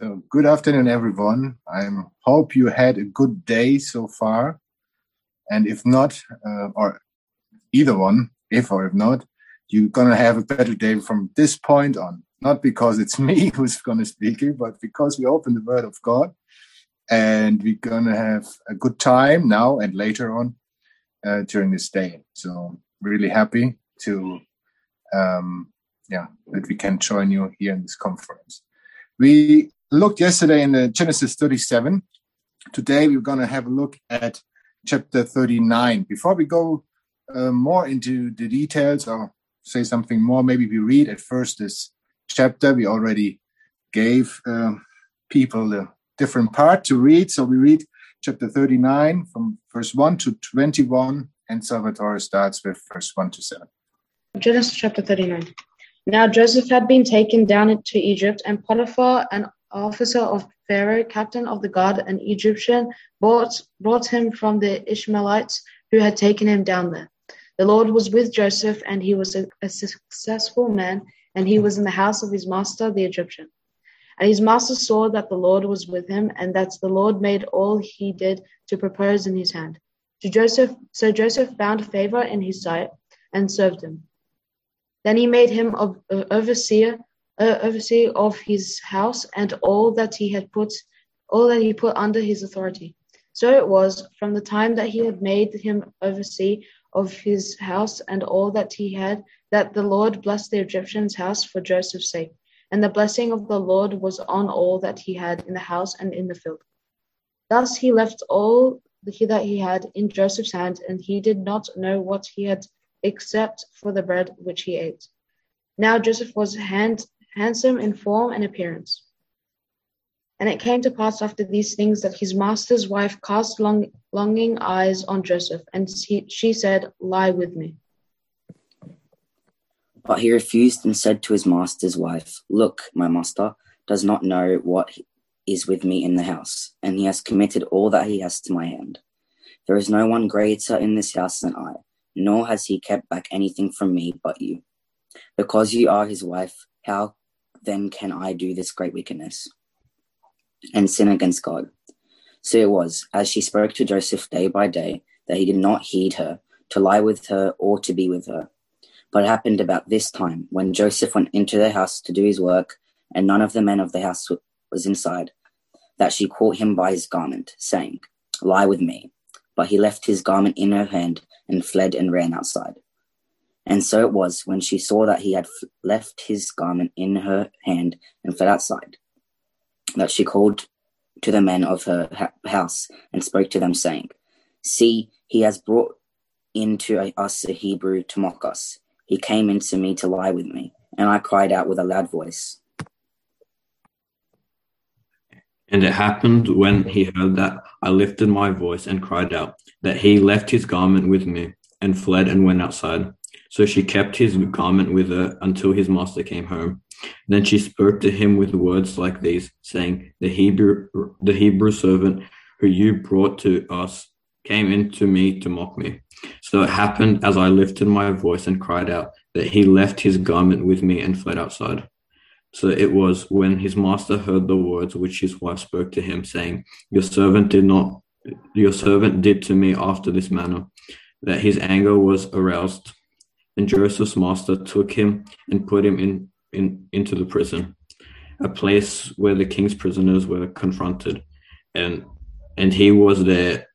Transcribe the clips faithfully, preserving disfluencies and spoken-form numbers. So, good afternoon, everyone. I hope you had a good day so far. And if not, uh, or either one, if or if not, you're going to have a better day from this point on. Not because it's me who's going to speak it, but because we open the Word of God. And we're going to have a good time now and later on uh, during this day. So, really happy to, um, yeah, that we can join you here in this conference. We looked yesterday in the Genesis thirty-seven. Today we're going to have a look at chapter thirty-nine. Before we go uh, more into the details or say something more, maybe we read at first this chapter. We already gave uh, people the different part to read. So we read chapter thirty-nine from verse one to twenty-one, and Salvatore starts with verse one to seven. Genesis chapter thirty-nine. Now Joseph had been taken down to Egypt, and Potiphar, an officer of Pharaoh, captain of the guard, an Egyptian, bought, brought him from the Ishmaelites who had taken him down there. The Lord was with Joseph, and he was a, a successful man, and he was in the house of his master, the Egyptian. And his master saw that the Lord was with him, and that the Lord made all he did to propose in his hand. To Joseph, so Joseph found favor in his sight and served him. Then he made him overseer, uh, overseer of his house and all that he had put, all that he put under his authority. So it was from the time that he had made him overseer of his house and all that he had, that the Lord blessed the Egyptian's house for Joseph's sake. And the blessing of the Lord was on all that he had in the house and in the field. Thus he left all that he had in Joseph's hand, and he did not know what he had except for the bread which he ate. Now Joseph was hand, handsome in form and appearance. And it came to pass after these things that his master's wife cast long, longing eyes on Joseph, and he, she said, "Lie with me." But he refused and said to his master's wife, "Look, my master does not know what is with me in the house, and he has committed all that he has to my hand. There is no one greater in this house than I, nor has he kept back anything from me but you. Because you are his wife, how then can I do this great wickedness and sin against God?" So it was, as she spoke to Joseph day by day, that he did not heed her, to lie with her or to be with her. But it happened about this time, when Joseph went into the house to do his work, and none of the men of the house was inside, that she caught him by his garment, saying, "Lie with me." But he left his garment in her hand, and fled and ran outside. And so it was, when she saw that he had f- left his garment in her hand and fled outside, that she called to the men of her ha- house and spoke to them, saying, "See, he has brought into a- us a Hebrew to mock us. He came into me to lie with me." And I cried out with a loud voice. And it happened when he heard that I lifted my voice and cried out, that he left his garment with me and fled and went outside. So she kept his garment with her until his master came home. Then she spoke to him with words like these, saying, the Hebrew, the Hebrew servant who you brought to us came into me to mock me. So it happened as I lifted my voice and cried out that he left his garment with me and fled outside. So it was when his master heard the words which his wife spoke to him, saying, Your servant did not, your servant did to me after this manner, that his anger was aroused. And Joseph's master took him and put him in, in into the prison, a place where the king's prisoners were confronted, and and he was there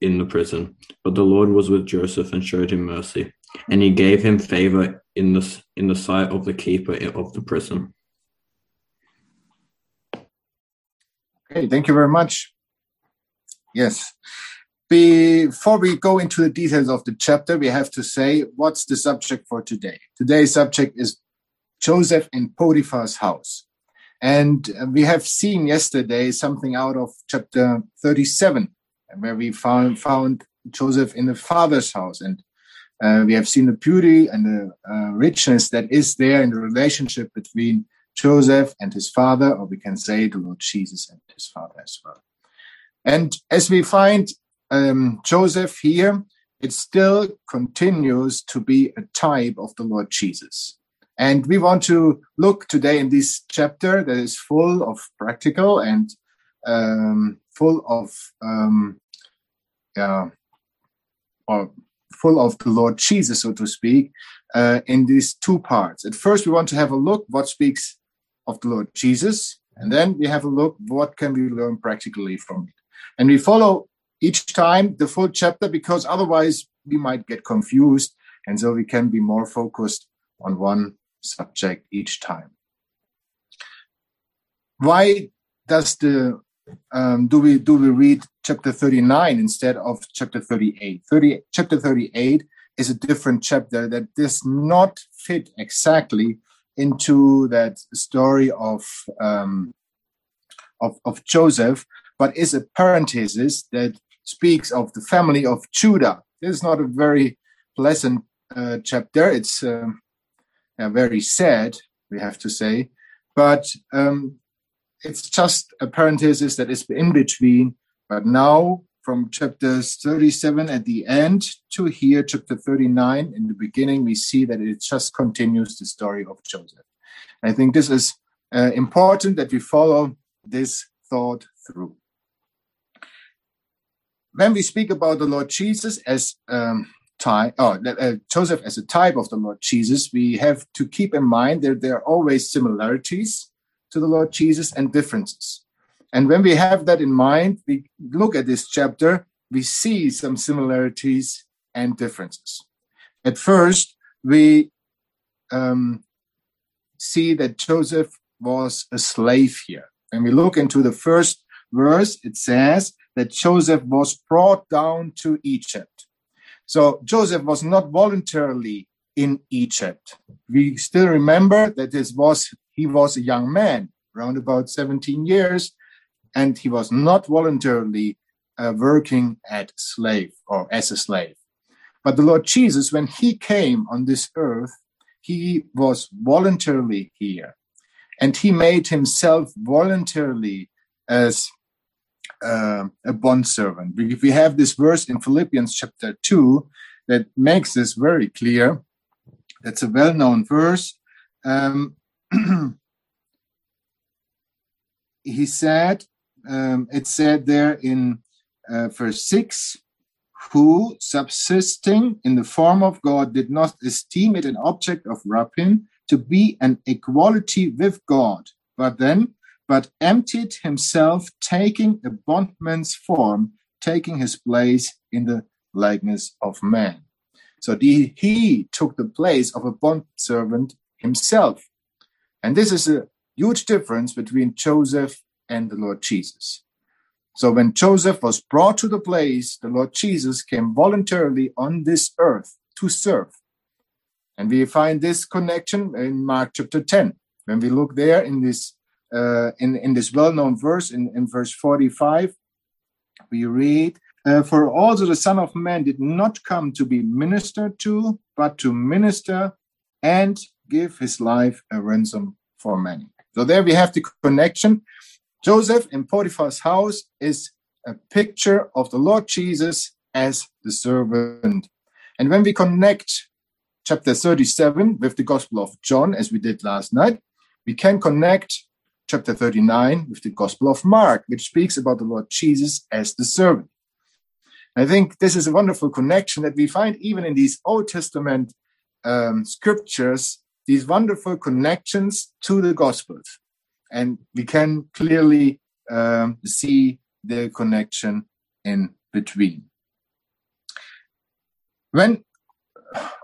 in the prison. But the Lord was with Joseph and showed him mercy, and he gave him favor in the in the sight of the keeper of the prison. Okay, thank you very much. Yes. Before we go into the details of the chapter, we have to say, what's the subject for today? Today's subject is Joseph in Potiphar's house. And we have seen yesterday something out of chapter thirty-seven, where we found, found Joseph in the father's house. And uh, we have seen the beauty and the uh, richness that is there in the relationship between Joseph and his father, or we can say the Lord Jesus and his father as well. And as we find um, Joseph here, it still continues to be a type of the Lord Jesus. And we want to look today in this chapter that is full of practical and um, full of um, uh, or full of the Lord Jesus, so to speak, uh, in these two parts. At first, we want to have a look what speaks of the Lord Jesus, and then we have a look what can we learn practically from it. And we follow each time the full chapter, because otherwise we might get confused, and so we can be more focused on one subject each time. Why does the um, do we do we read chapter thirty-nine instead of chapter thirty-eight? thirty, chapter thirty-eight is a different chapter that does not fit exactly into that story of um, of, of Joseph, but is a parenthesis that speaks of the family of Judah. This is not a very pleasant uh, chapter. It's um, Uh, very sad, we have to say, but um, it's just a parenthesis that is in between. But now, from chapters thirty-seven at the end to here, chapter thirty-nine in the beginning, we see that it just continues the story of Joseph. I think this is uh, important that we follow this thought through. When we speak about the Lord Jesus as um, Type, oh, uh, Joseph as a type of the Lord Jesus, we have to keep in mind that there are always similarities to the Lord Jesus and differences. And when we have that in mind, we look at this chapter, we see some similarities and differences. At first, we um, see that Joseph was a slave here. When we look into the first verse, it says that Joseph was brought down to Egypt. So Joseph was not voluntarily in Egypt. We still remember that this was he was a young man, around about seventeen years, and he was not voluntarily uh, working at slave or as a slave. But the Lord Jesus, when he came on this earth, he was voluntarily here, and he made himself voluntarily as Uh, a bondservant. We, we have this verse in Philippians chapter two that makes this very clear. That's a well-known verse. Um, he said, um, it said there in uh, verse six, who, subsisting in the form of God, did not esteem it an object of rapine to be an equality with God, but then but emptied himself, taking a bondman's form, taking his place in the likeness of man. So the, he took the place of a bondservant himself. And this is a huge difference between Joseph and the Lord Jesus. So when Joseph was brought to the place, the Lord Jesus came voluntarily on this earth to serve. And we find this connection in Mark chapter ten. When we look there in this Uh, in, in this well-known verse, in, in verse forty-five, we read, uh, for also the Son of Man did not come to be ministered to, but to minister and give his life a ransom for many. So there we have the connection. Joseph in Potiphar's house is a picture of the Lord Jesus as the servant. And when we connect chapter thirty-seven with the Gospel of John, as we did last night, we can connect chapter thirty-nine with the Gospel of Mark, which speaks about the Lord Jesus as the servant. I think this is a wonderful connection that we find even in these Old Testament um, scriptures, these wonderful connections to the Gospels. And we can clearly um, see the connection in between. When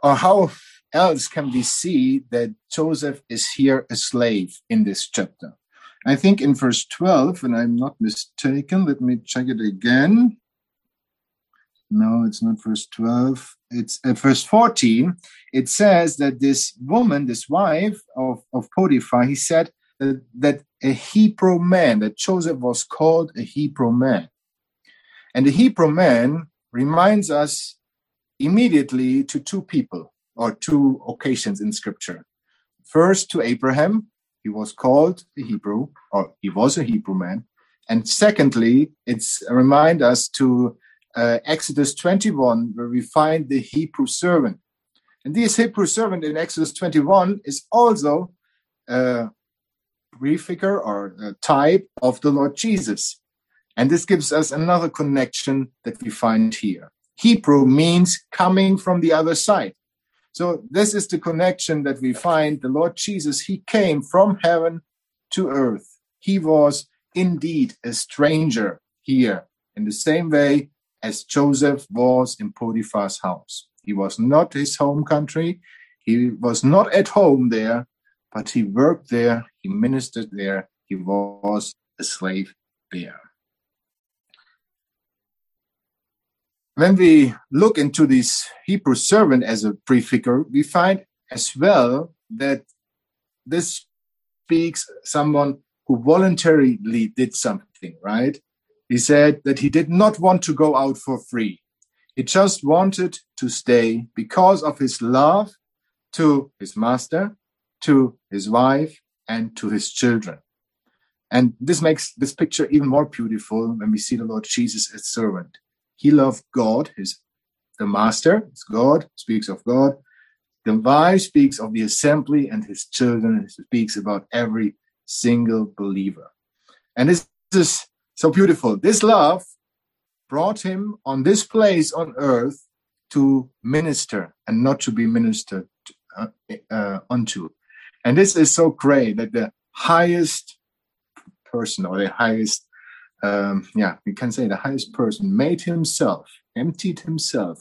or how else can we see that Joseph is here a slave in this chapter? I think in verse twelve, and I'm not mistaken, let me check it again. No, it's not verse twelve. It's uh, verse fourteen. It says that this woman, this wife of, of Potiphar, he said that, that a Hebrew man, that Joseph was called a Hebrew man. And the Hebrew man reminds us immediately to two people or two occasions in Scripture. First, to Abraham. He was called a Hebrew, or he was a Hebrew man. And secondly, it's a remind us to uh, Exodus twenty-one, where we find the Hebrew servant. And this Hebrew servant in Exodus twenty-one is also a prefigure or a type of the Lord Jesus. And this gives us another connection that we find here. Hebrew means coming from the other side. So this is the connection that we find. The Lord Jesus, he came from heaven to earth. He was indeed a stranger here in the same way as Joseph was in Potiphar's house. He was not his home country. He was not at home there, but he worked there. He ministered there. He was a slave there. When we look into this Hebrew servant as a prefigure, we find as well that this speaks someone who voluntarily did something, right? He said that he did not want to go out for free. He just wanted to stay because of his love to his master, to his wife, and to his children. And this makes this picture even more beautiful when we see the Lord Jesus as servant. He loved God, his the master, it's God, speaks of God. The wife speaks of the assembly and his children, and speaks about every single believer. And this is so beautiful. This love brought him on this place on earth to minister and not to be ministered uh, uh, unto. And this is so great that the highest person or the highest Um, yeah, we can say the highest person made himself, emptied himself,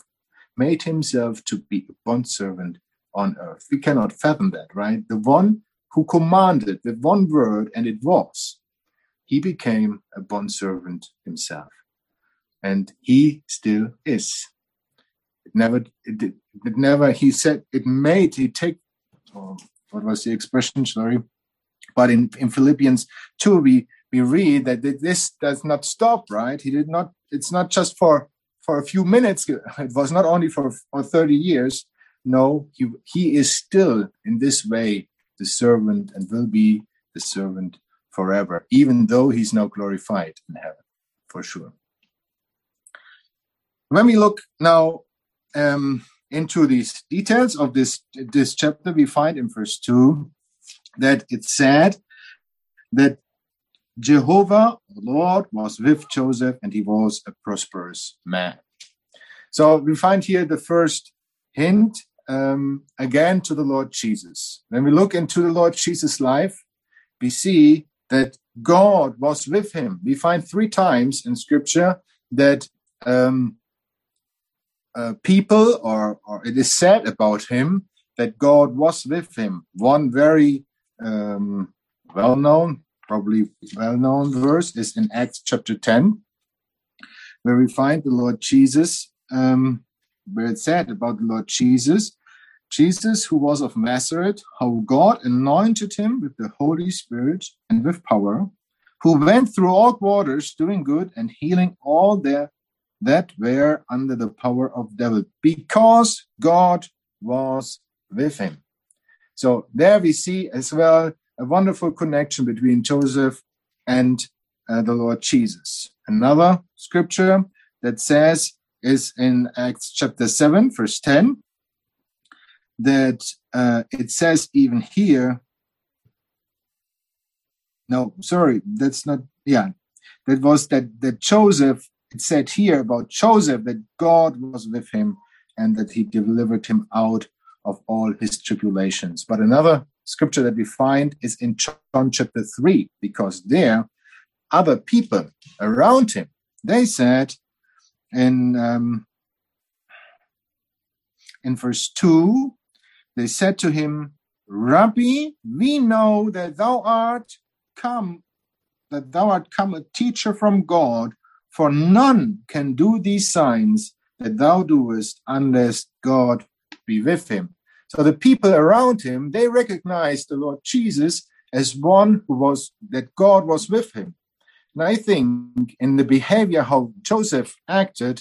made himself to be a bondservant on earth. We cannot fathom that, right? The one who commanded with one word, and it was, he became a bondservant himself. And he still is. It never, it, did, it never, he said, it made, he take, oh, what was the expression, sorry? But in, in Philippians two, we We read that this does not stop, right? He did not, it's not just for, for a few minutes. It was not only for, for thirty years. No, he, he is still in this way the servant and will be the servant forever, even though he's now glorified in heaven, for sure. When we look now um, into these details of this, this chapter, we find in verse two that it said that Jehovah, the Lord, was with Joseph, and he was a prosperous man. So we find here the first hint, um, again, to the Lord Jesus. When we look into the Lord Jesus' life, we see that God was with him. We find three times in Scripture that um, uh, people, or, or it is said about him, that God was with him. One very um, well-known Probably well-known verse is in Acts chapter ten, where we find the Lord Jesus, um, where it said about the Lord Jesus, Jesus who was of Nazareth, how God anointed him with the Holy Spirit and with power, who went through all quarters doing good and healing all their that were under the power of devil, because God was with him. So there we see as well a wonderful connection between Joseph and uh, the Lord Jesus. Another scripture that says is in Acts chapter seven, verse ten, that uh, it says even here, no, sorry, that's not, yeah, that was that, that Joseph, it said here about Joseph that God was with him and that he delivered him out of all his tribulations. But another scripture that we find is in John chapter three, because there other people around him, they said in um, in verse two, they said to him, Rabbi, we know that thou art come, that thou art come a teacher from God, for none can do these signs that thou doest unless God be with him. So the people around him, they recognized the Lord Jesus as one who was, that God was with him. And I think in the behavior how Joseph acted,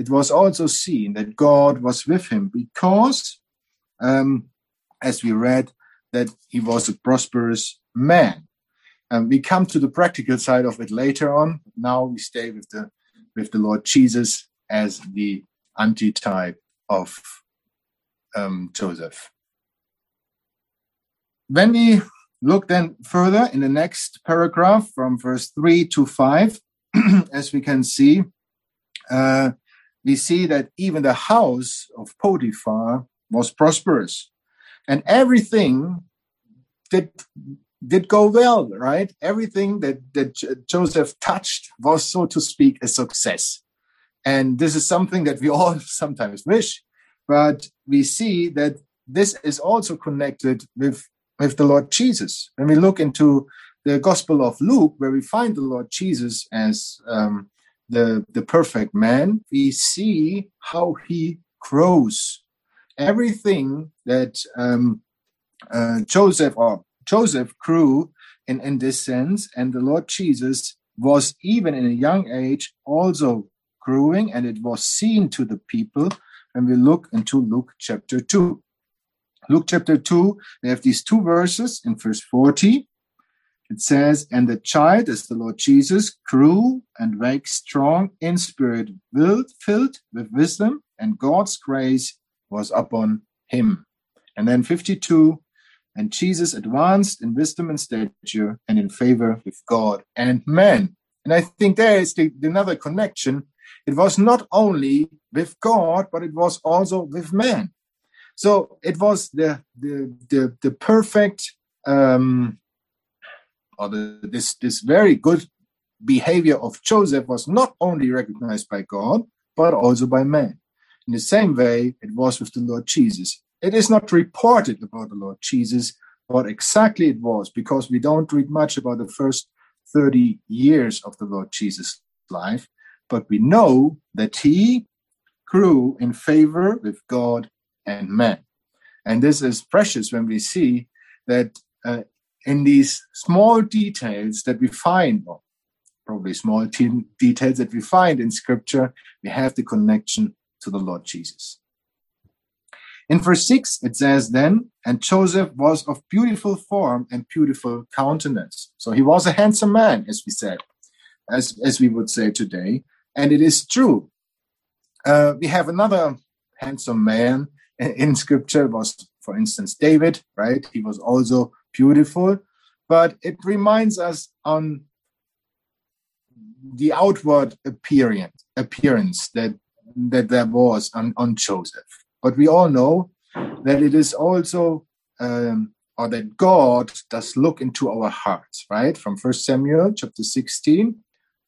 it was also seen that God was with him because, um, as we read, that he was a prosperous man. And we come to the practical side of it later on. Now we stay with the with the Lord Jesus as the antitype of um, Joseph. When we look then further in the next paragraph from verse three to five, as we can see, uh, we see that even the house of Potiphar was prosperous, and everything did did go well, right? Everything that that Joseph touched was, so to speak, a success. And this is something that we all sometimes wish, but we see that this is also connected with, with the Lord Jesus. When we look into the Gospel of Luke, where we find the Lord Jesus as um, the, the perfect man, we see how he grows. Everything that um, uh, Joseph or Joseph grew in, in this sense, and the Lord Jesus was, even in a young age, also growing, and it was seen to the people when we look into Luke chapter two. Luke chapter two, they have these two verses in verse forty. It says, "And the child," as the Lord Jesus, "grew and waxed strong in spirit, filled with wisdom, and God's grace was upon him." And then fifty-two, "And Jesus advanced in wisdom and stature and in favor with God and man." And I think there is the, another connection. It was not only with God, but it was also with man. So it was the the the, the perfect um, or the, this this very good behavior of Joseph was not only recognized by God, but also by man. In the same way, it was with the Lord Jesus. It is not reported about the Lord Jesus what exactly it was, because we don't read much about the first thirty years of the Lord Jesus' life. But we know that he grew in favor with God and man. And this is precious when we see that uh, in these small details that we find, or probably small t- details that we find in Scripture, we have the connection to the Lord Jesus. In verse six, it says then, "And Joseph was of beautiful form and beautiful countenance." So he was a handsome man, as we said, as, as we would say today. And it is true. Uh, we have another handsome man in Scripture. It was, for instance, David, right? He was also beautiful. But it reminds us on the outward appearance, appearance that, that there was on, on Joseph. But we all know that it is also, um, or that God does look into our hearts, right? From First Samuel chapter sixteen.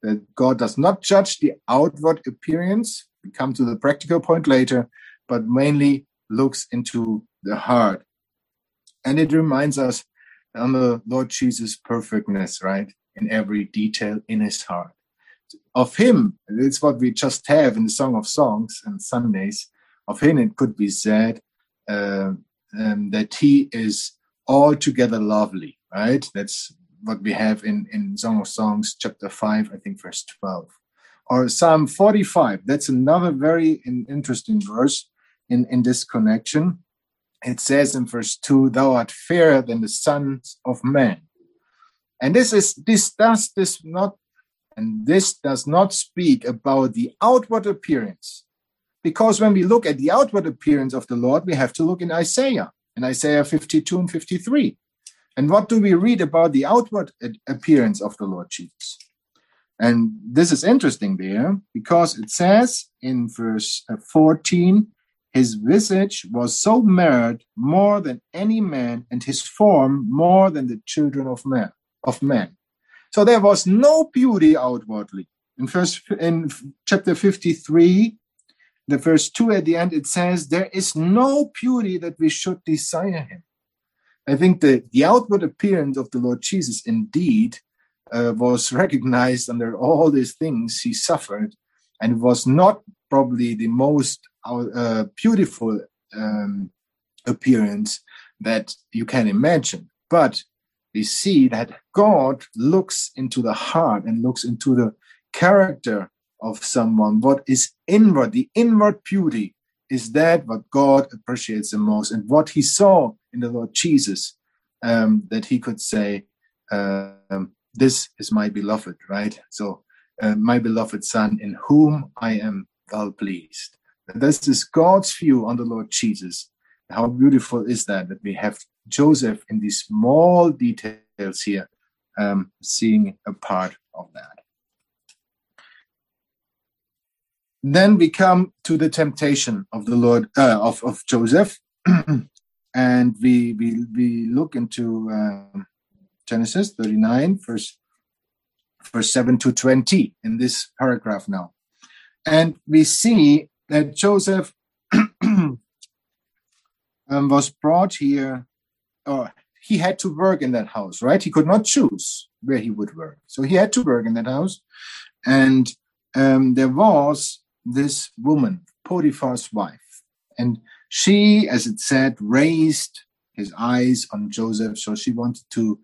That God does not judge the outward appearance. We come to the practical point later, but mainly looks into the heart. And it reminds us on the Lord Jesus' perfectness, right? In every detail in his heart. Of him, it's what we just have in the Song of Songs and Sundays. Of him, it could be said uh, um, that he is altogether lovely, right? That's what we have in, in Song of Songs, chapter five, I think, verse twelve. Or Psalm forty-five, that's another very interesting verse in, in this connection. It says in verse two, "Thou art fairer than the sons of men." And this is this does this not and this does not speak about the outward appearance. Because when we look at the outward appearance of the Lord, we have to look in Isaiah, in Isaiah fifty-two and fifty-three. And what do we read about the outward appearance of the Lord Jesus? And this is interesting there, because it says in verse fourteen, "His visage was so marred more than any man, and his form more than the children of man." Of man. So there was no beauty outwardly. In, verse, in chapter fifty-three, the verse two at the end, it says, "There is no beauty that we should desire him." I think the, the outward appearance of the Lord Jesus indeed uh, was recognized under all these things he suffered, and was not probably the most uh, beautiful um, appearance that you can imagine. But we see that God looks into the heart and looks into the character of someone. What is inward, the inward beauty, is that what God appreciates the most, and what he saw in the Lord Jesus, um, that he could say, um, "This is my beloved," right? So, uh, "my beloved son, in whom I am well pleased." And this is God's view on the Lord Jesus, How beautiful is that, that we have Joseph in these small details here, um, seeing a part of that. Then we come to the temptation of the Lord, uh, of, of Joseph, and we, we, we look into uh, Genesis thirty-nine, verse, verse seven to twenty, in this paragraph now. And we see that Joseph um, was brought here, or he had to work in that house, right? He could not choose where he would work. So he had to work in that house. And um, there was this woman, Potiphar's wife. And she, as it said, raised his eyes on Joseph. So she wanted to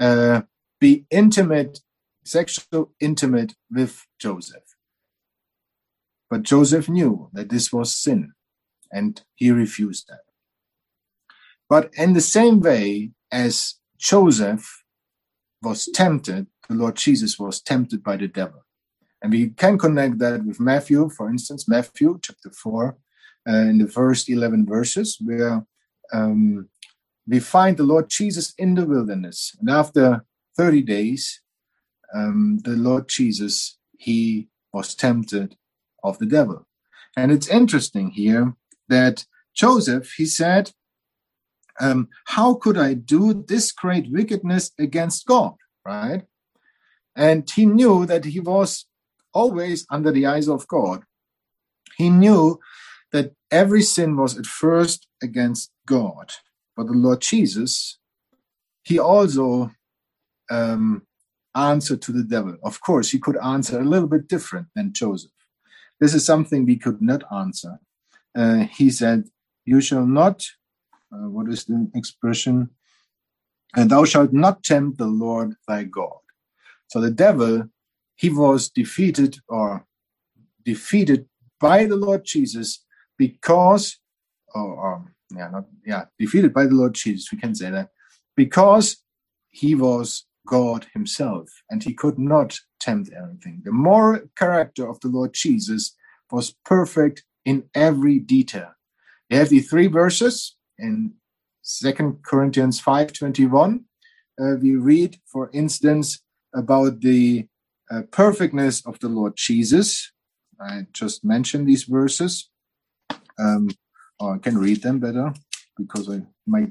uh, be intimate, sexual intimate with Joseph. But Joseph knew that this was sin, and he refused that. But in the same way as Joseph was tempted, the Lord Jesus was tempted by the devil. And we can connect that with Matthew, for instance, Matthew chapter four, uh, in the first eleven verses, where um, we find the Lord Jesus in the wilderness. And after thirty days, um, the Lord Jesus, he was tempted of the devil. And it's interesting here that Joseph, he said, um, how could I do this great wickedness against God, right? And he knew that he was always under the eyes of God. He knew that every sin was at first against God. But the Lord Jesus, he also um, answered to the devil. Of course, he could answer a little bit different than Joseph. This is something we could not answer. Uh, he said, you shall not, uh, what is the expression? And thou shalt not tempt the Lord thy God. So the devil, he was defeated or defeated by the Lord Jesus because, or, or yeah, not, yeah, defeated by the Lord Jesus, we can say that, because he was God himself, and he could not tempt anything. The moral character of the Lord Jesus was perfect in every detail. We have the three verses in Second Corinthians five twenty-one. Uh, we read, for instance, about the uh, perfectness of the Lord Jesus. I just mentioned these verses. Um, or I can read them better because I, my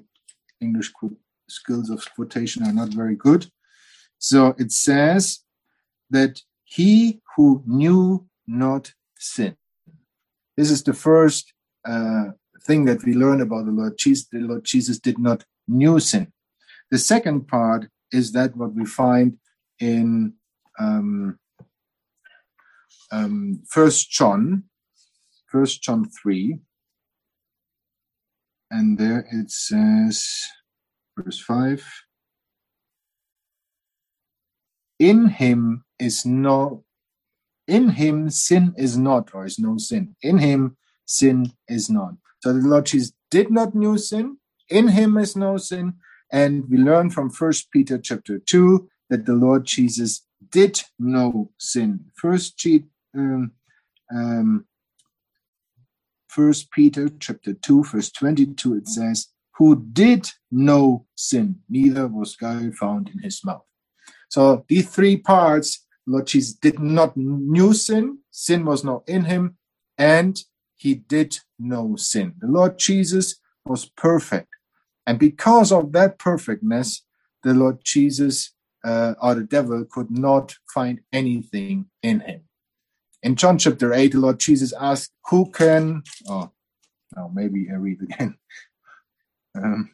English qu- skills of quotation are not very good. So it says that he who knew not sin. This is the first uh, thing that we learn about the Lord Jesus. The Lord Jesus did not knew sin. The second part is that what we find in um, um, First John, First John three. And there it says, verse five, In him is no, in him sin is not, or is no sin. In him sin is not. So the Lord Jesus did not know sin. In him is no sin. And we learn from First Peter chapter two that the Lord Jesus did know sin. First, um, um, First Peter chapter two, verse twenty-two, it says, "Who did know sin? Neither was guile found in his mouth." So these three parts, Lord Jesus did not know sin, sin was not in him, and he did know sin. The Lord Jesus was perfect. And because of that perfectness, the Lord Jesus uh, or the devil could not find anything in him. In John chapter eight, the Lord Jesus asked, who can, oh, no, maybe I read again. Um,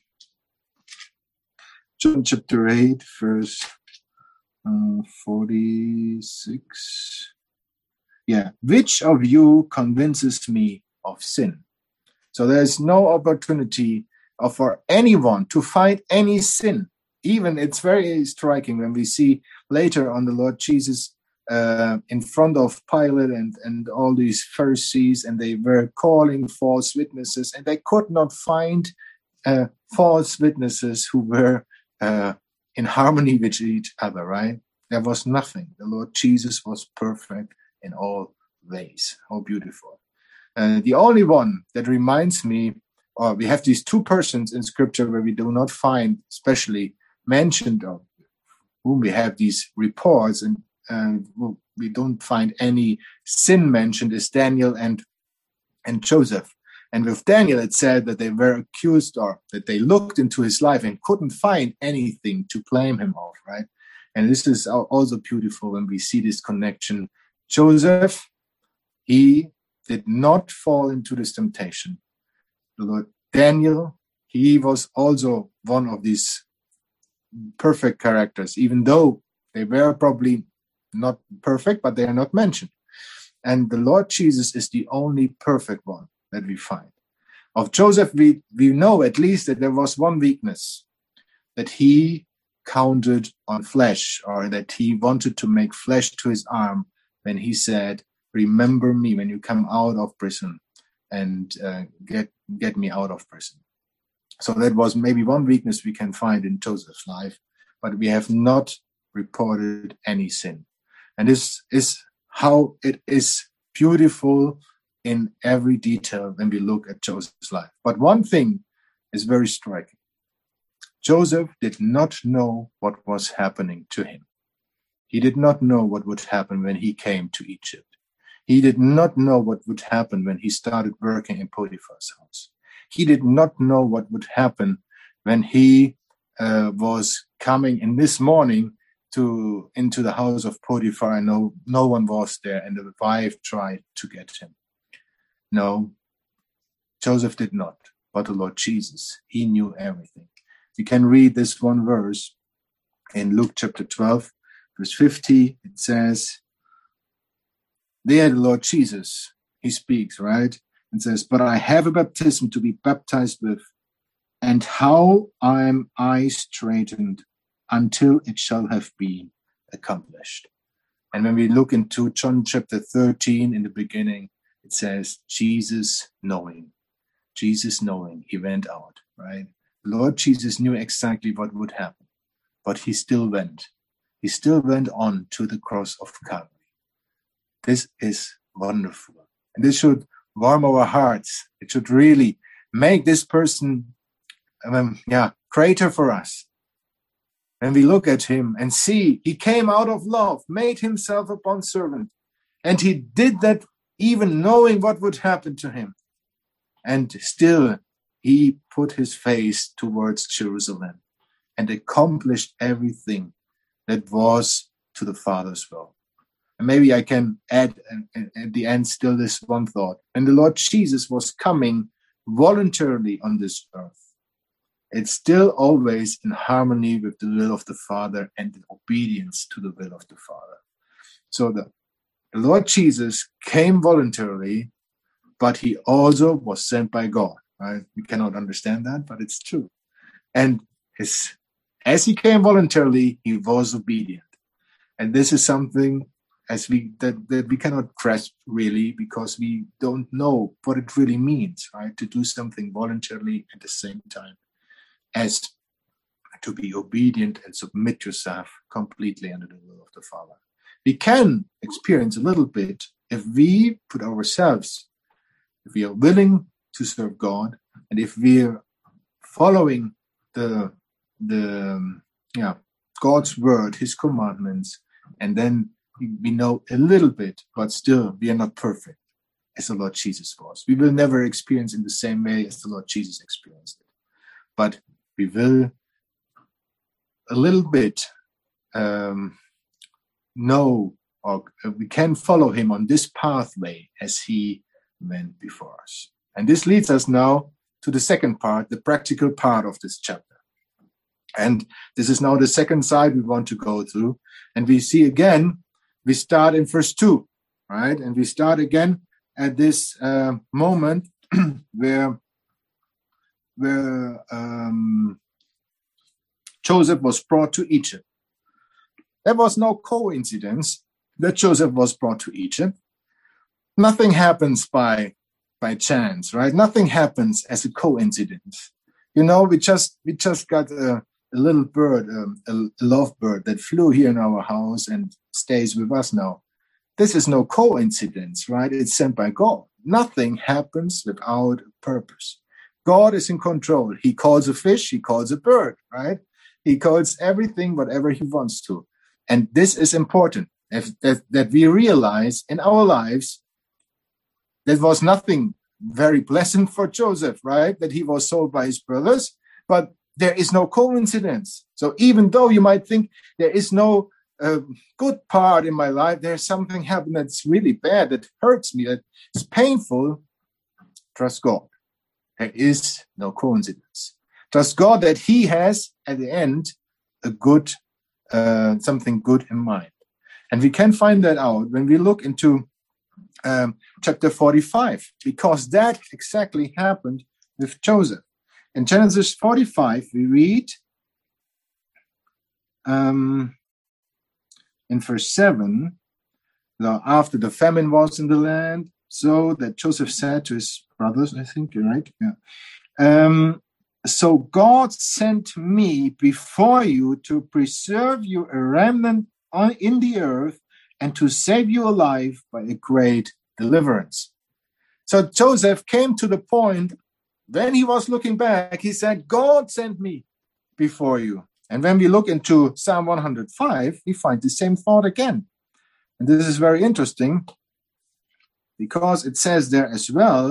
John chapter eight, verse Uh, forty-six. Yeah. Which of you convinces me of sin? So there is no opportunity for anyone to find any sin. Even it's very striking when we see later on the Lord Jesus uh, in front of Pilate and, and all these Pharisees, and they were calling false witnesses, and they could not find uh, false witnesses who were uh, in harmony with each other, right? There was nothing. The Lord Jesus was perfect in all ways. How beautiful. Uh, the only one that reminds me or we have these two persons in Scripture where we do not find specially mentioned of whom we have these reports, and uh, we don't find any sin mentioned, is Daniel and and Joseph. And with Daniel, it said that they were accused, or that they looked into his life and couldn't find anything to claim him of, right? And this is also beautiful when we see this connection. Joseph, he did not fall into this temptation. The Lord Daniel, he was also one of these perfect characters, even though they were probably not perfect, but they are not mentioned. And the Lord Jesus is the only perfect one that we find. Of Joseph, we, we know at least that there was one weakness, that he counted on flesh, or that he wanted to make flesh to his arm when he said, remember me when you come out of prison, and uh, get get me out of prison. So that was maybe one weakness we can find in Joseph's life, but we have not reported any sin. And this is how it is beautiful in every detail when we look at Joseph's life. But one thing is very striking. Joseph did not know what was happening to him. He did not know what would happen when he came to Egypt. He did not know what would happen when he started working in Potiphar's house. He did not know what would happen when he uh, was coming in this morning to into the house of Potiphar, and no, no one was there, and the wife tried to get him. No, Joseph did not, but the Lord Jesus, he knew everything. You can read this one verse in Luke chapter twelve, verse fifty. It says, there the Lord Jesus, he speaks, right? It says, but I have a baptism to be baptized with, and how am I straitened until it shall have been accomplished. And when we look into John chapter thirteen in the beginning, it says, Jesus knowing, Jesus knowing, he went out, right? Lord Jesus knew exactly what would happen, but he still went. He still went on to the cross of Calvary. This is wonderful. And this should warm our hearts. It should really make this person, um, yeah, greater for us. When we look at him and see, he came out of love, made himself a bondservant, and he did that even knowing what would happen to him. And still, he put his face towards Jerusalem and accomplished everything that was to the Father's will. And maybe I can add at the end still this one thought. And the Lord Jesus was coming voluntarily on this earth. It's still always in harmony with the will of the Father and in obedience to the will of the Father. So the The Lord Jesus came voluntarily, but he also was sent by God. Right? We cannot understand that, but it's true. And his, as he came voluntarily, he was obedient. And this is something as we that, that we cannot grasp really, because we don't know what it really means, right? To do something voluntarily at the same time as to be obedient and submit yourself completely under the will of the Father. We can experience a little bit if we put ourselves, if we are willing to serve God, and if we are following the the yeah God's word, His commandments, and then we know a little bit, but still we are not perfect as the Lord Jesus was. We will never experience in the same way as the Lord Jesus experienced it, but we will a little bit. Um, No, or we can follow him on this pathway as he went before us. And this leads us now to the second part, the practical part of this chapter. And this is now the second side we want to go through. And we see again, we start in verse two, right? And we start again at this uh, moment where, where um, Joseph was brought to Egypt. There was no coincidence that Joseph was brought to Egypt. Nothing happens by by chance, right? Nothing happens as a coincidence. You know, we just we just got a, a little bird, um, a, a lovebird that flew here in our house and stays with us now. This is no coincidence, right? It's sent by God. Nothing happens without a purpose. God is in control. He calls a fish, he calls a bird, right? He calls everything, whatever he wants to. And this is important, if, if, that we realize in our lives that was nothing very pleasant for Joseph, right? That he was sold by his brothers, but there is no coincidence. So even though you might think there is no uh, good part in my life, there's something happened that's really bad, that hurts me, that's painful, trust God. There is no coincidence. Trust God that he has, at the end, a good, uh, something good in mind. And we can find that out when we look into um, chapter forty-five, because that exactly happened with Joseph. In Genesis forty-five, we read um, in verse seven, now after the famine was in the land, so that Joseph said to his brothers, I think you're right, yeah. Um, So God sent me before you to preserve you a remnant on, in the earth and to save you alive by a great deliverance. So Joseph came to the point, when he was looking back, he said, God sent me before you. And when we look into Psalm one hundred five, we find the same thought again. And this is very interesting because it says there as well,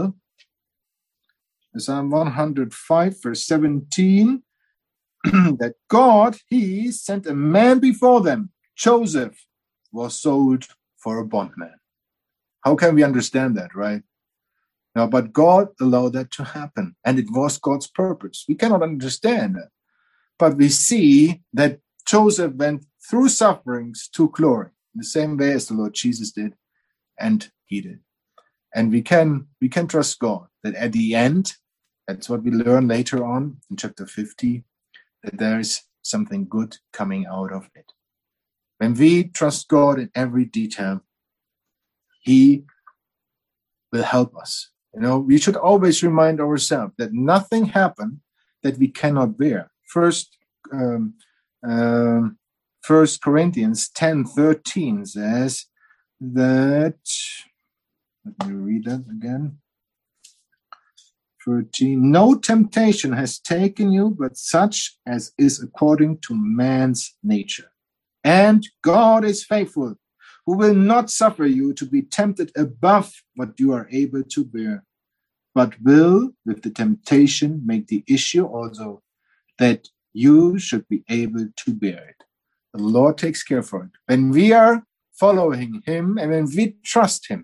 Psalm one hundred five, verse seventeen, that God, he sent a man before them. Joseph was sold for a bondman. How can we understand that, right? Now, but God allowed that to happen, and it was God's purpose. We cannot understand that. But we see that Joseph went through sufferings to glory, in the same way as the Lord Jesus did, and he did. And we can we can trust God that at the end, that's what we learn later on in chapter fifty, that there is something good coming out of it. When we trust God in every detail, he will help us. You know, we should always remind ourselves that nothing happened that we cannot bear. First, um, uh, First Corinthians ten thirteen says that. Let me read that again. thirteen. No temptation has taken you, but such as is according to man's nature. And God is faithful, who will not suffer you to be tempted above what you are able to bear, but will, with the temptation, make the issue also that you should be able to bear it. The Lord takes care for it. When we are following him and when we trust him,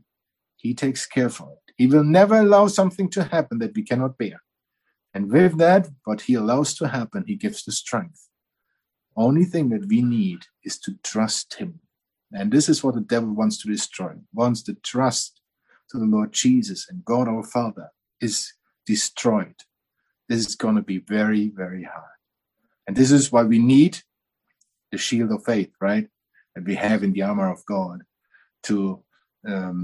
he takes care for it. He will never allow something to happen that we cannot bear. And with that, what he allows to happen, he gives the strength. Only thing that we need is to trust him. And this is what the devil wants to destroy. Once the trust to the Lord Jesus and God our Father is destroyed, this is going to be very, very hard. And this is why we need the shield of faith, right? That we have in the armor of God to... Um,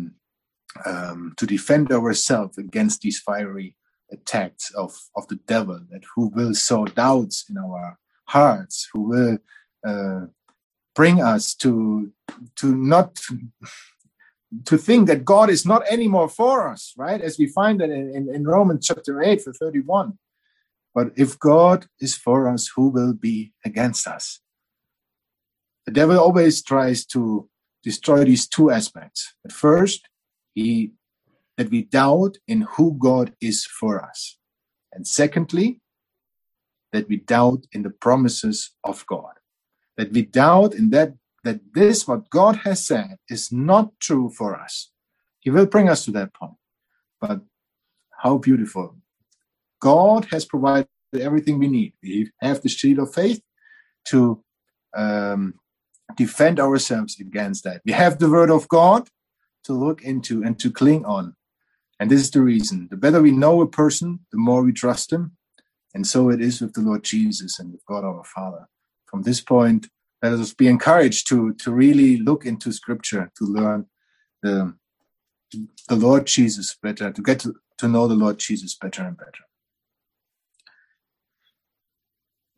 Um, to defend ourselves against these fiery attacks of, of the devil, that who will sow doubts in our hearts, who will uh, bring us to to not to think that God is not anymore for us, right? As we find that in, in, in Romans chapter eight, verse thirty-one. But if God is for us, who will be against us? The devil always tries to destroy these two aspects. At first, He, that we doubt in who God is for us. And secondly, that we doubt in the promises of God. That we doubt in that, that this, what God has said, is not true for us. He will bring us to that point. But how beautiful. God has provided everything we need. We have the shield of faith to um, defend ourselves against that. We have the word of God to look into and to cling on. And this is the reason. The better we know a person, the more we trust him. And so it is with the Lord Jesus and with God our Father. From this point, let us be encouraged to, to really look into Scripture, to learn the, the Lord Jesus better, to get to, to know the Lord Jesus better and better.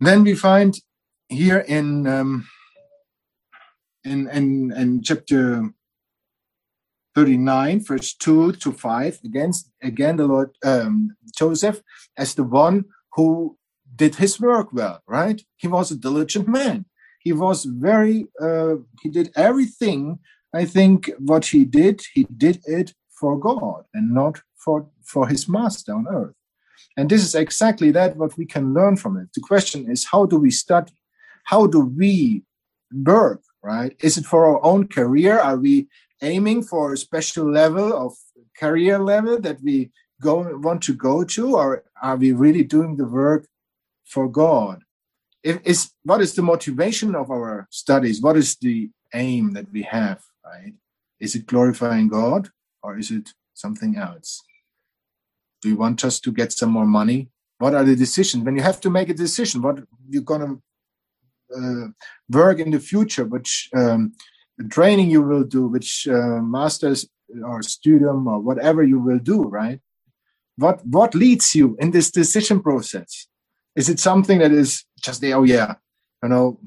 Then we find here in um, in, in, in chapter thirty-nine, verse two to five, against again the Lord um, Joseph as the one who did his work well, right? He was a diligent man. He was very, uh, he did everything. I think what he did, he did it for God and not for, for his master on earth. And this is exactly that what we can learn from it. The question is, how do we study? How do we work, right? Is it for our own career? Are we aiming for a special level of career level that we go want to go to? Or are we really doing the work for God? If, is, what is the motivation of our studies? What is the aim that we have, right? Is it glorifying God or is it something else? Do you want us to get some more money? What are the decisions? When you have to make a decision, what you're going to uh, work in the future, which um, training you will do, which uh, master's or student or whatever you will do, right? What what leads you in this decision process? Is it something that is just the, oh yeah, you know,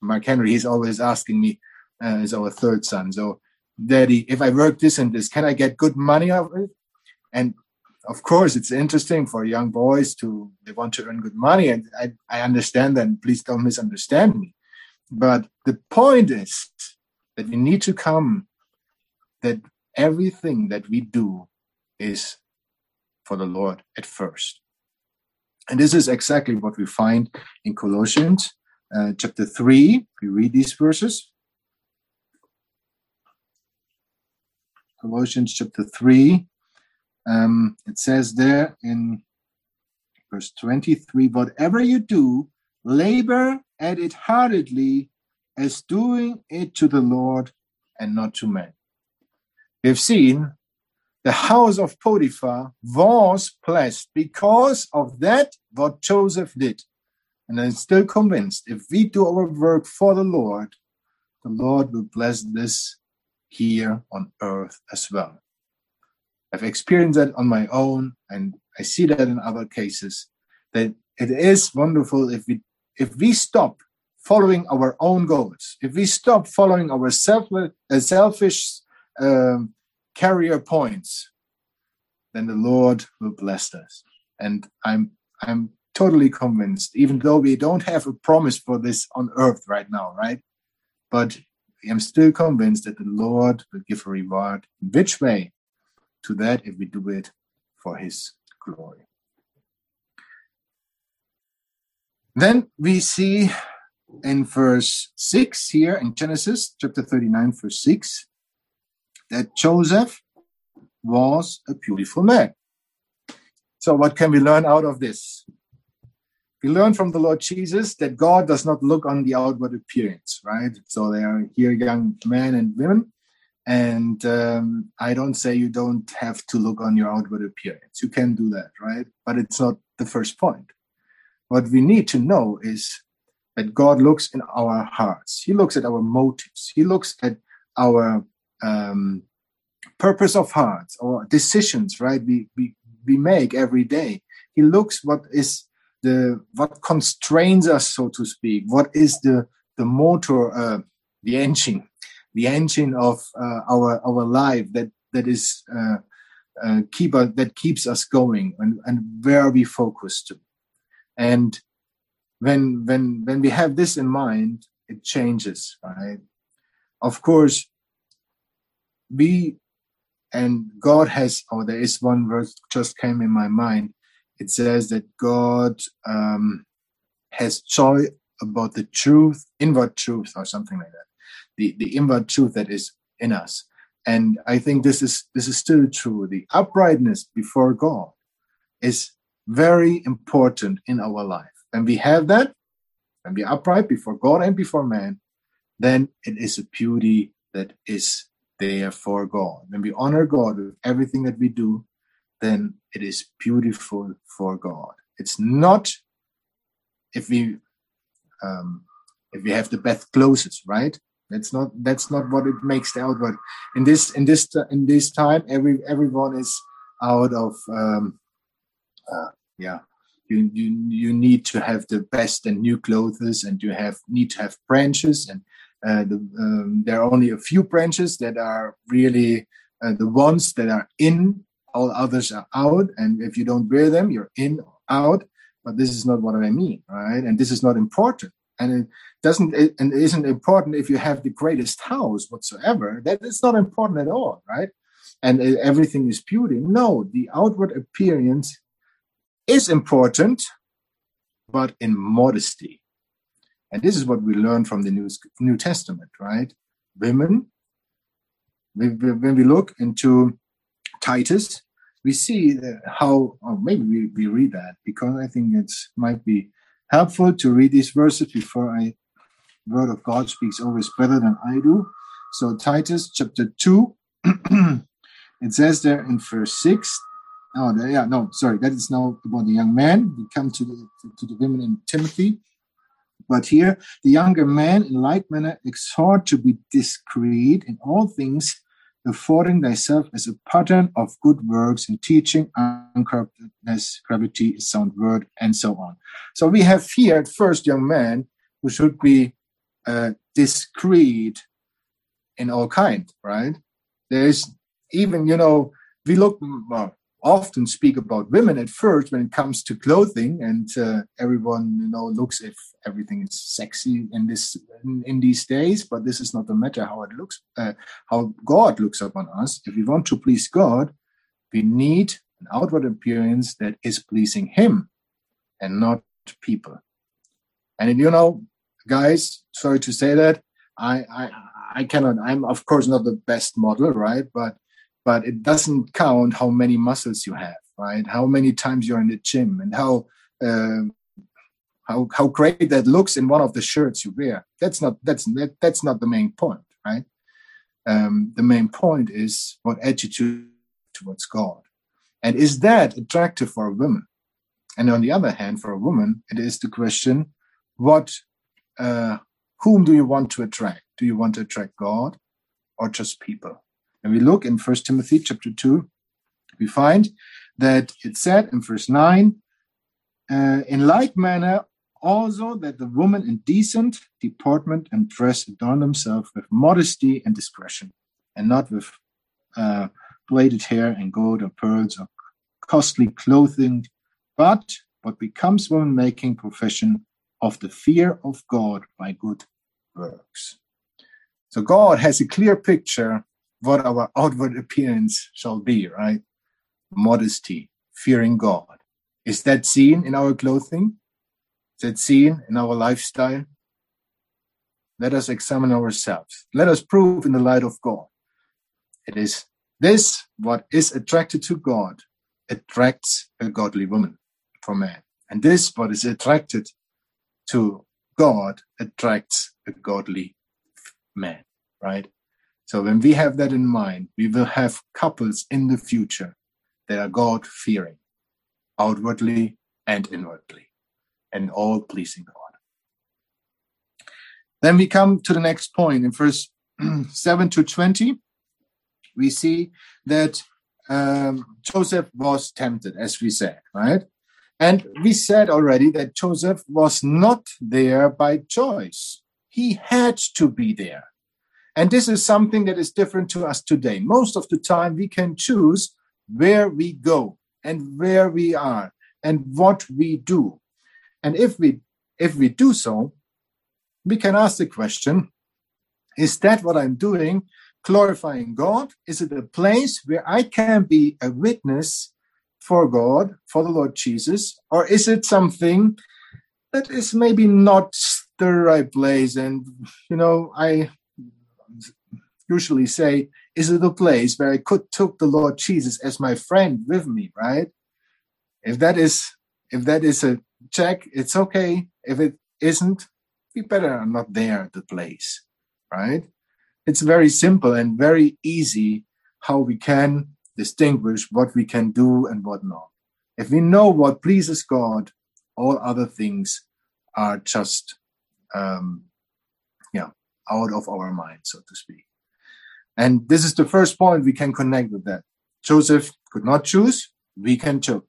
Mark Henry, he's always asking me, uh, is our third son, so daddy, if I work this and this, can I get good money out of it? And of course, it's interesting for young boys to, they want to earn good money. And I, I understand that. Please don't misunderstand me. But the point is that we need to come that everything that we do is for the Lord at first. And this is exactly what we find in Colossians uh, chapter three. We read these verses. Colossians chapter three. Um, it says there in verse twenty-three, whatever you do, labor at it heartedly as doing it to the Lord and not to men. We have seen the house of Potiphar was blessed because of that, what Joseph did. And I'm still convinced if we do our work for the Lord, the Lord will bless this here on earth as well. I've experienced that on my own, and I see that in other cases, that it is wonderful if we if we stop following our own goals, if we stop following our self, uh, selfish um, career points, then the Lord will bless us. And I'm I'm totally convinced, even though we don't have a promise for this on earth right now, right? But I'm still convinced that the Lord will give a reward. Which way? To that, if we do it for his glory. Then we see in verse six here in Genesis chapter thirty-nine, verse six, that Joseph was a beautiful man. So what can we learn out of this? We learn from the Lord Jesus that God does not look on the outward appearance, right? So they are here young men and women. And um, I don't say you don't have to look on your outward appearance. You can do that, right? But it's not the first point. What we need to know is that God looks in our hearts. He looks at our motives. He looks at our um, purpose of hearts, or decisions, right? We, we we make every day. He looks what is the what constrains us, so to speak. What is the the motor, uh, the engine? The engine of uh, our our life that that is uh, uh, keep us, that keeps us going, and, and where we focus to, and when when when we have this in mind, it changes, right? Of course, we and God has. Oh, there is one verse just came in my mind. It says that God um, has joy about the truth, inward truth, or something like that. The, the inward truth that is in us. And I think this is this is still true. The uprightness before God is very important in our life. When we have that, when we are upright before God and before man, then it is a beauty that is there for God. When we honor God with everything that we do, then it is beautiful for God. It's not if we um, if we have the best clothes, right? That's not that's not what it makes the outward. In this in this in this time, every everyone is out of um, uh, yeah. You you you need to have the best and new clothes, and you have need to have branches, and uh, the, um, there are only a few branches that are really uh, the ones that are in, all others are out. And if you don't bear them, you're in or out. But this is not what I mean, right? And this is not important. And it doesn't, it, and it isn't important if you have the greatest house whatsoever. That is not important at all, right? And uh, everything is beauty. No, the outward appearance is important, but in modesty. And this is what we learn from the New, New Testament, right? Women, we, we, when we look into Titus, we see that how, or maybe we, we read that, because I think it might be helpful to read these verses before I, the word of God speaks always better than I do. So Titus chapter two, it says there in verse six, oh, yeah, no, sorry, that is now about the young man. We come to the, to the women in Timothy. But here, the younger man in like manner exhort to be discreet in all things, affording thyself as a pattern of good works in teaching, uncorruptedness, gravity, sound word, and so on. So we have here at first young man who should be uh, discreet in all kind, right? There is even, you know, we look, well, often speak about women at first when it comes to clothing, and uh, everyone, you know, looks if everything is sexy in this in, in these days. But this is not the matter how it looks, uh, how God looks upon us. If we want to please God, we need an outward appearance that is pleasing Him, and not people. And you know, guys, sorry to say that, I I, I cannot. I'm of course not the best model, right? But But it doesn't count how many muscles you have, right? How many times you're in the gym, and how uh, how how great that looks in one of the shirts you wear. That's not that's that, that's not the main point, right? Um, the main point is what attitude towards God, and is that attractive for a woman? And on the other hand, for a woman, it is the question: what, uh, whom do you want to attract? Do you want to attract God, or just people? And we look in First Timothy chapter two, we find that it said in verse nine, uh, in like manner also that the woman in decent deportment and dress adorn themselves with modesty and discretion, and not with uh, braided hair and gold or pearls or costly clothing, but what becomes women making profession of the fear of God by good works. So God has a clear picture what our outward appearance shall be, right? Modesty, fearing God. Is that seen in our clothing? Is that seen in our lifestyle? Let us examine ourselves. Let us prove in the light of God. It is this, what is attracted to God, attracts a godly woman for man. And this, what is attracted to God, attracts a godly man, right? So when we have that in mind, we will have couples in the future that are God-fearing, outwardly and inwardly, and all pleasing God. Then we come to the next point. In verse seven to twenty, we see that um, Joseph was tempted, as we said, right? And we said already that Joseph was not there by choice. He had to be there. And this is something that is different to us today. Most of the time, we can choose where we go and where we are and what we do. And if we if we do so, we can ask the question, is that what I'm doing glorifying God? Is it a place where I can be a witness for God, for the Lord Jesus? Or is it something that is maybe not the right place? And, you know, I usually say, is it a place where I could took the Lord Jesus as my friend with me, right? If that is if that is a check, it's okay. If it isn't, we better not there at the place, right? It's very simple and very easy how we can distinguish what we can do and what not. If we know what pleases God, all other things are just um, yeah, out of our mind, so to speak. And this is the first point we can connect with that. Joseph could not choose. We can choose.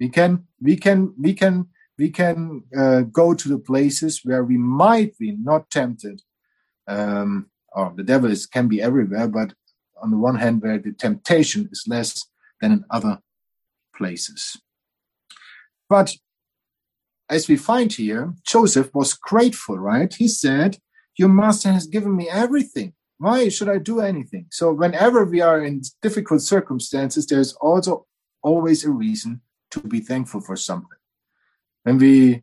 We can, we can, we can, we can uh, go to the places where we might be not tempted. Um, or the devil is, can be everywhere, but on the one hand, where the temptation is less than in other places. But as we find here, Joseph was grateful, right? He said, your master has given me everything. Why should I do anything? So whenever we are in difficult circumstances, there's also always a reason to be thankful for something. When we,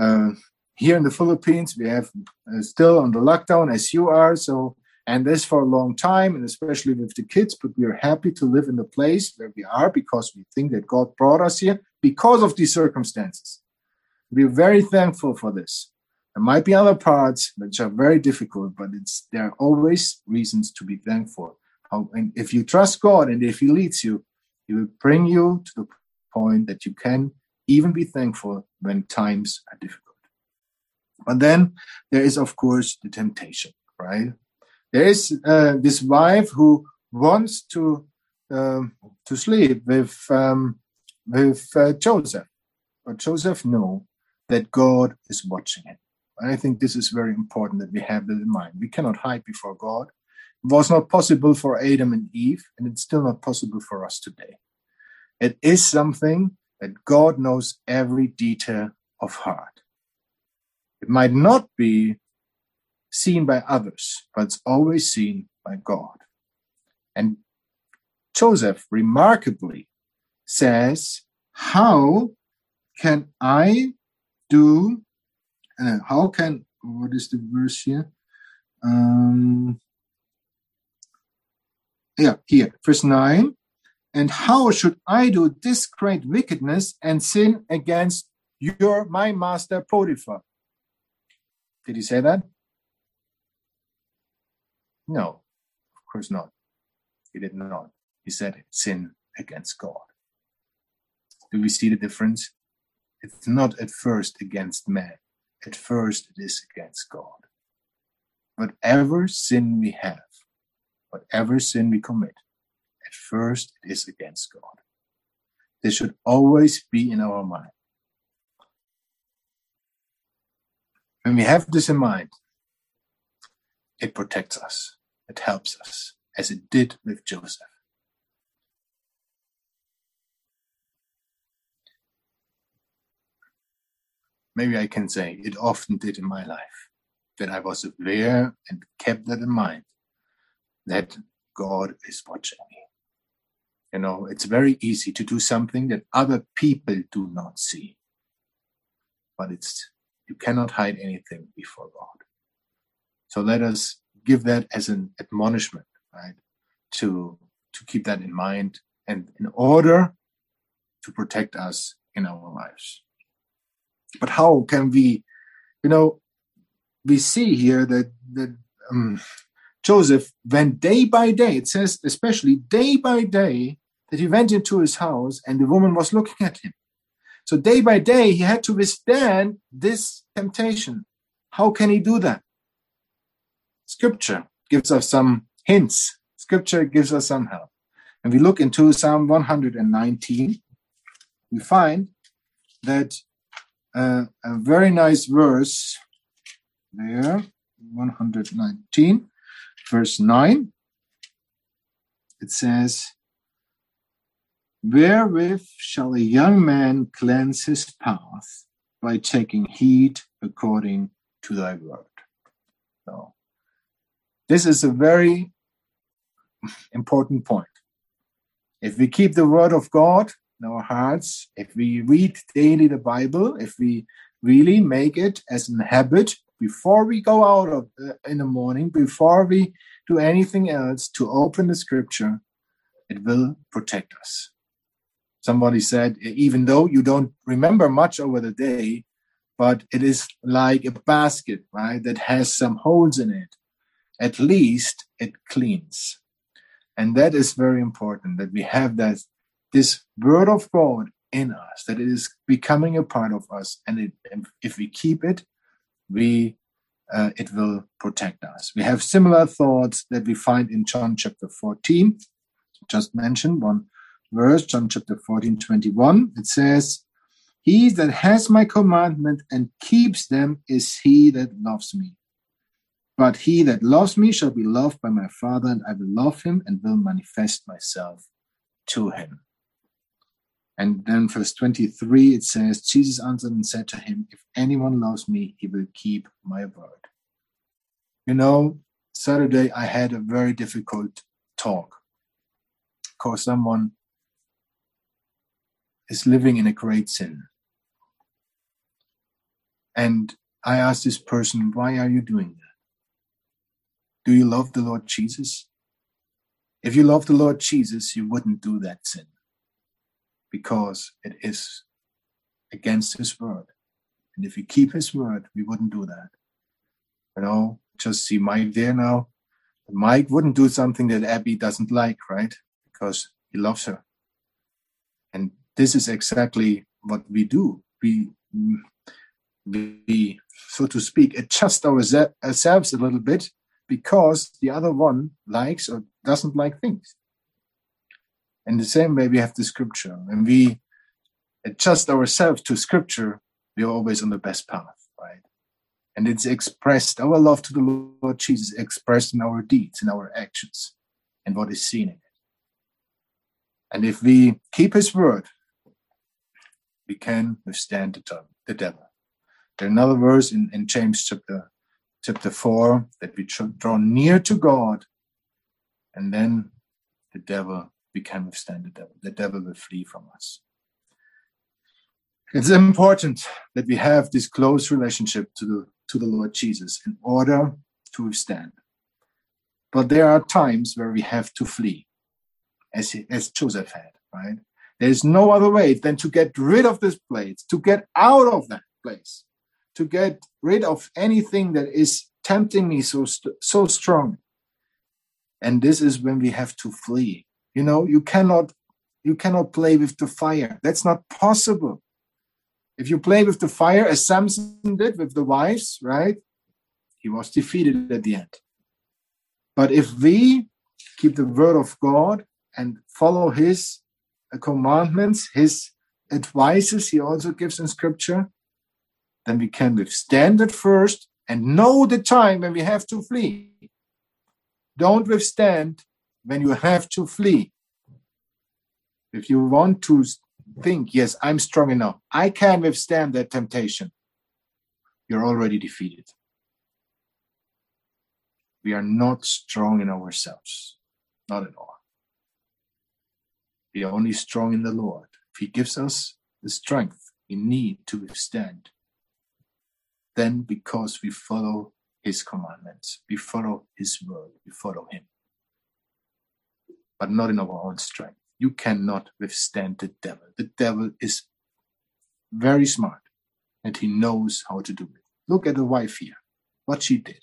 uh, here in the Philippines, we have uh, still on the lockdown as you are, so, and this for a long time, and especially with the kids, but we are happy to live in the place where we are because we think that God brought us here because of these circumstances. We're very thankful for this. There might be other parts which are very difficult, but it's, there are always reasons to be thankful. How, and if you trust God and if He leads you, He will bring you to the point that you can even be thankful when times are difficult. But then there is, of course, the temptation, right? There is uh, this wife who wants to uh, to sleep with um, with uh, Joseph, but Joseph knows that God is watching him. And I think this is very important that we have that in mind. We cannot hide before God. It was not possible for Adam and Eve, and it's still not possible for us today. It is something that God knows every detail of heart. It might not be seen by others, but it's always seen by God. And Joseph remarkably says, how can I do Uh, how can, what is the verse here? Um, yeah, here, verse nine. And how should I do this great wickedness and sin against your, my master Potiphar? Did he say that? No, of course not. He did not. He said sin against God. Do we see the difference? It's not at first against man. At first, it is against God. Whatever sin we have, whatever sin we commit, at first, it is against God. This should always be in our mind. When we have this in mind, it protects us. It helps us, as it did with Joseph. Maybe I can say it often did in my life, that I was aware and kept that in mind, that God is watching me. You know, it's very easy to do something that other people do not see. But it's, you cannot hide anything before God. So let us give that as an admonishment, right? To, to keep that in mind and in order to protect us in our lives. But how can we, you know, we see here that, that um, Joseph went day by day, it says especially day by day, that he went into his house and the woman was looking at him. So day by day, he had to withstand this temptation. How can he do that? Scripture gives us some hints. Scripture gives us some help. And we look into Psalm one nineteen, we find that Uh, a very nice verse there, one nineteen, verse nine. It says, wherewith shall a young man cleanse his path? By taking heed according to thy word. So, this is a very important point. If we keep the word of God in our hearts, if we read daily the Bible, if we really make it as a habit before we go out of the, in the morning, before we do anything else, to open the scripture, it will protect us. Somebody said, even though you don't remember much over the day, but it is like a basket, right, that has some holes in it. At least it cleans. And that is very important, that we have that this word of God in us, that it is becoming a part of us, and it, if we keep it, we uh, it will protect us. We have similar thoughts that we find in John chapter fourteen. Just mentioned one verse, John chapter fourteen, twenty-one. It says, he that has my commandment and keeps them is he that loves me. But he that loves me shall be loved by my Father, and I will love him and will manifest myself to him. And then verse twenty-three, it says, Jesus answered and said to him, if anyone loves me, he will keep my word. You know, Saturday I had a very difficult talk because someone is living in a great sin. And I asked this person, why are you doing that? Do you love the Lord Jesus? If you love the Lord Jesus, you wouldn't do that sin because it is against his word. And if you keep his word, we wouldn't do that. You know, just see Mike there now. Mike wouldn't do something that Abby doesn't like, right? Because he loves her. And this is exactly what we do. We, we so to speak, adjust ourselves a little bit because the other one likes or doesn't like things. And the same way we have the scripture. When we adjust ourselves to scripture, we are always on the best path, right? And it's expressed, our love to the Lord Jesus expressed in our deeds, in our actions, and what is seen in it. And if we keep his word, we can withstand the devil. There's another verse in, in James chapter, chapter four, that we draw near to God, and then the devil, we can withstand the devil. The devil will flee from us. It's important that we have this close relationship to the, to the Lord Jesus in order to withstand. But there are times where we have to flee, as, he, as Joseph had, right? There's no other way than to get rid of this place, to get out of that place, to get rid of anything that is tempting me so so strong. And this is when we have to flee. You know, you cannot you cannot play with the fire. That's not possible. If you play with the fire, as Samson did with the wives, right? He was defeated at the end. But if we keep the word of God and follow his commandments, his advices he also gives in scripture, then we can withstand it first and know the time when we have to flee. Don't withstand when you have to flee. If you want to think, yes, I'm strong enough, I can withstand that temptation, you're already defeated. We are not strong in ourselves, not at all. We are only strong in the Lord. If he gives us the strength we need to withstand, then because we follow his commandments, we follow his word, we follow him. But not in our own strength. You cannot withstand the devil. The devil is very smart, and he knows how to do it. Look at the wife here, what she did.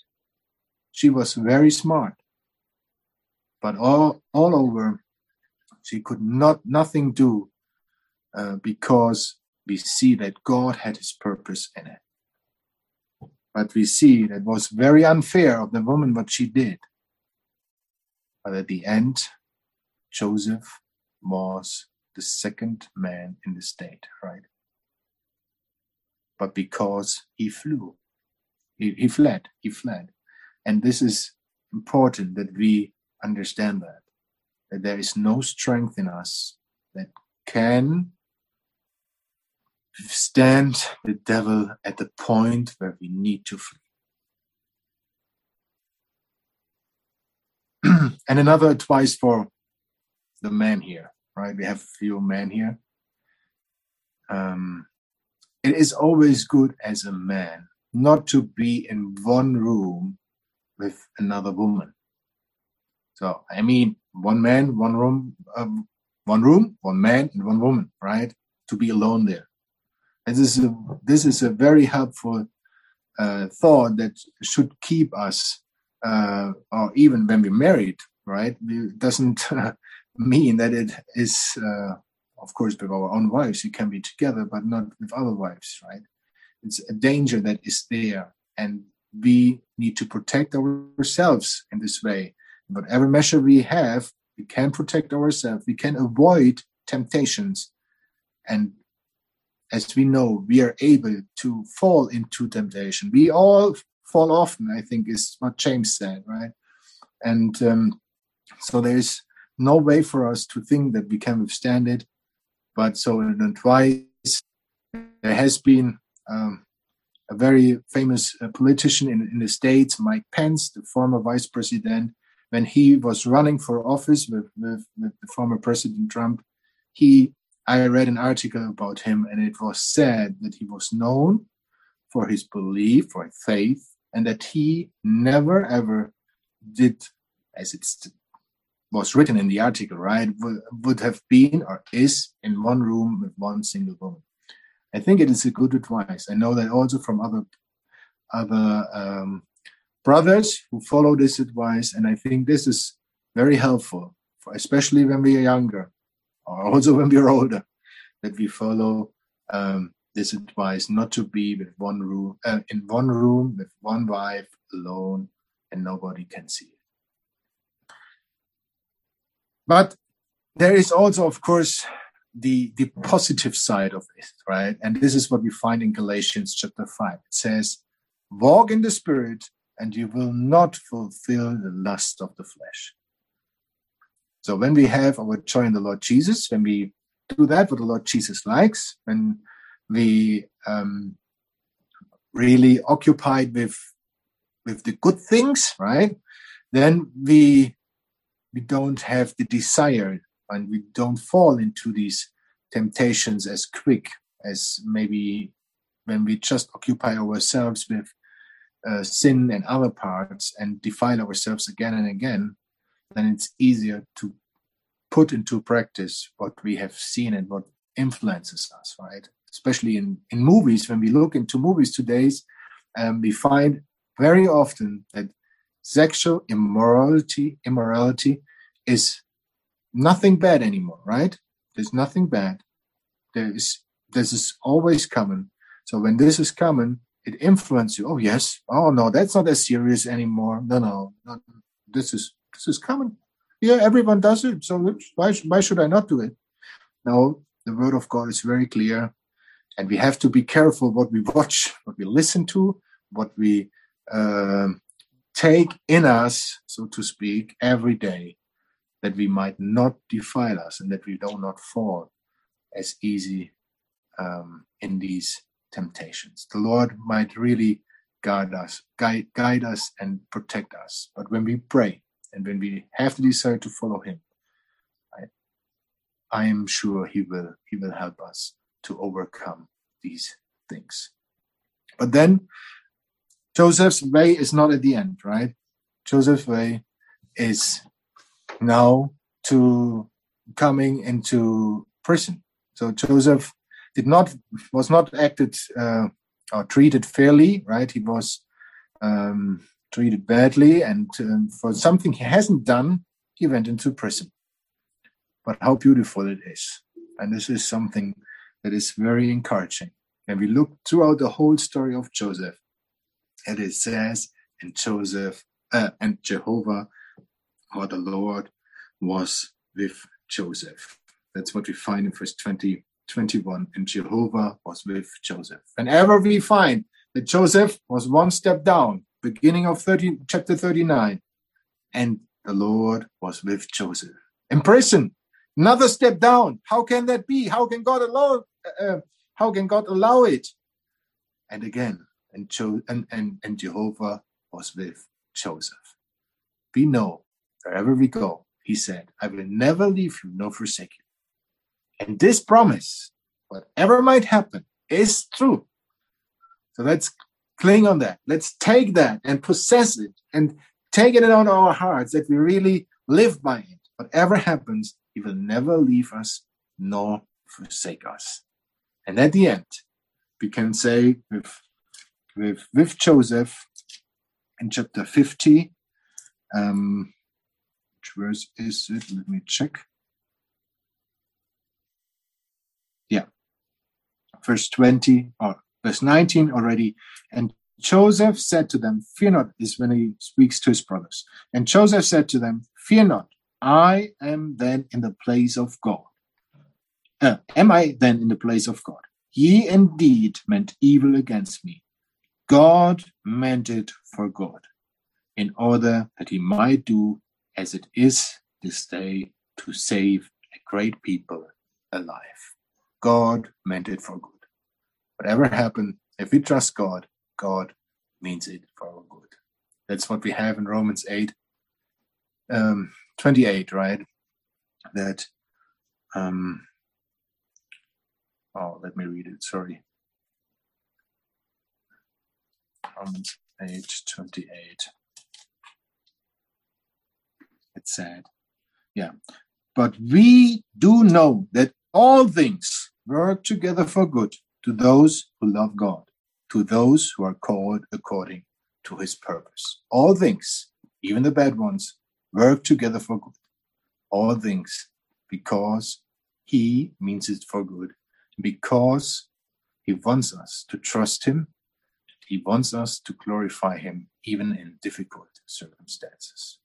She was very smart, but all, all over, she could not nothing do uh, because we see that God had his purpose in it. But we see that was very unfair of the woman what she did. But at the end, Joseph was the second man in the state, right? But because he flew, he, he fled, he fled. And this is important that we understand that, that there is no strength in us that can withstand the devil at the point where we need to flee. And another advice for the man here, right? We have few men here. Um, it is always good as a man not to be in one room with another woman. So, I mean, one man, one room, um, one room, one man, and one woman, right? To be alone there. And this is a, this is a very helpful uh, thought that should keep us Uh, or even when we're married, right? It doesn't uh, mean that it is, uh, of course, with our own wives, you can be together, but not with other wives, right? It's a danger that is there, and we need to protect ourselves in this way. Whatever measure we have, we can protect ourselves, we can avoid temptations, and as we know, we are able to fall into temptation. We all fall often, I think, is what James said, right? And um, so there's no way for us to think that we can withstand it. But so in advice, there has been um, a very famous uh, politician in, in the States, Mike Pence, the former vice president. When he was running for office with, with, with the former President Trump, he I read an article about him, and it was said that he was known for his belief, for faith, and that he never, ever did, as it was written in the article, right, would, would have been or is in one room with one single woman. I think it is a good advice. I know that also from other other um, brothers who follow this advice, and I think this is very helpful, for, especially when we are younger, or also when we are older, that we follow um, this advice not to be with one room uh, in one room with one wife alone, and nobody can see it. But there is also, of course, the the positive side of it, right? And this is what we find in Galatians chapter five. It says, "Walk in the Spirit, and you will not fulfill the lust of the flesh." So when we have our joy in the Lord Jesus, when we do that what the Lord Jesus likes, when we um, really occupied with with the good things, right? Then we we don't have the desire, and we don't fall into these temptations as quick as maybe when we just occupy ourselves with uh, sin and other parts and defile ourselves again and again. Then it's easier to put into practice what we have seen and what influences us, right? Especially in, in movies, when we look into movies today, um, we find very often that sexual immorality, immorality is nothing bad anymore, right? There's nothing bad. There is, this is always common. So when this is common, it influences you. Oh, yes. Oh, no, that's not as serious anymore. No, no, no. This is, this is common. Yeah, everyone does it. So why, why should I not do it? No, the word of God is very clear. And we have to be careful what we watch, what we listen to, what we uh, take in us, so to speak, every day, that we might not defile us and that we do not fall as easy um, in these temptations. The Lord might really guide us, guide, guide us and protect us. But when we pray and when we have the desire to follow Him, I, I am sure He will, He will help us to overcome these things. But then Joseph's way is not at the end, right? Joseph's way is now to coming into prison. So Joseph did not was not acted uh, or treated fairly, right? He was um, treated badly, and um, for something he hasn't done, he went into prison. But how beautiful it is! And this is something that is very encouraging. And we look throughout the whole story of Joseph, and it says, "And Joseph uh, and Jehovah." Or the Lord was with Joseph. That's what we find in verse twenty, twenty-one. And Jehovah was with Joseph. Whenever we find that Joseph was one step down, beginning of thirty, chapter thirty-nine, and the Lord was with Joseph. In prison, another step down. How can that be? How can God allow? Uh, how can God allow it? And again, and, jo- and, and, and Jehovah was with Joseph. We know. Wherever we go, He said, "I will never leave you nor forsake you." And this promise, whatever might happen, is true. So let's cling on that. Let's take that and possess it and take it on our hearts that we really live by it. Whatever happens, He will never leave us nor forsake us. And at the end, we can say with, with, with Joseph in chapter fifty, um, verse is it? Let me check. Yeah. Verse twenty or verse nineteen already. And Joseph said to them, "Fear not," is when he speaks to his brothers. And Joseph said to them, "Fear not, I am then in the place of God. Uh, am I then in the place of God? Ye indeed meant evil against me, God meant it for good, in order that he might do as it is this day, to save a great people alive. God meant it for good. Whatever happened, if we trust God, God means it for our good. That's what we have in Romans eight, um, twenty-eight, right? That, um, oh, let me read it, sorry. Romans eight, twenty-eight. It's sad. Yeah. But we do know that all things work together for good to those who love God, to those who are called according to his purpose. All things, even the bad ones, work together for good. All things, because he means it for good, because he wants us to trust him. He wants us to glorify him even in difficult circumstances.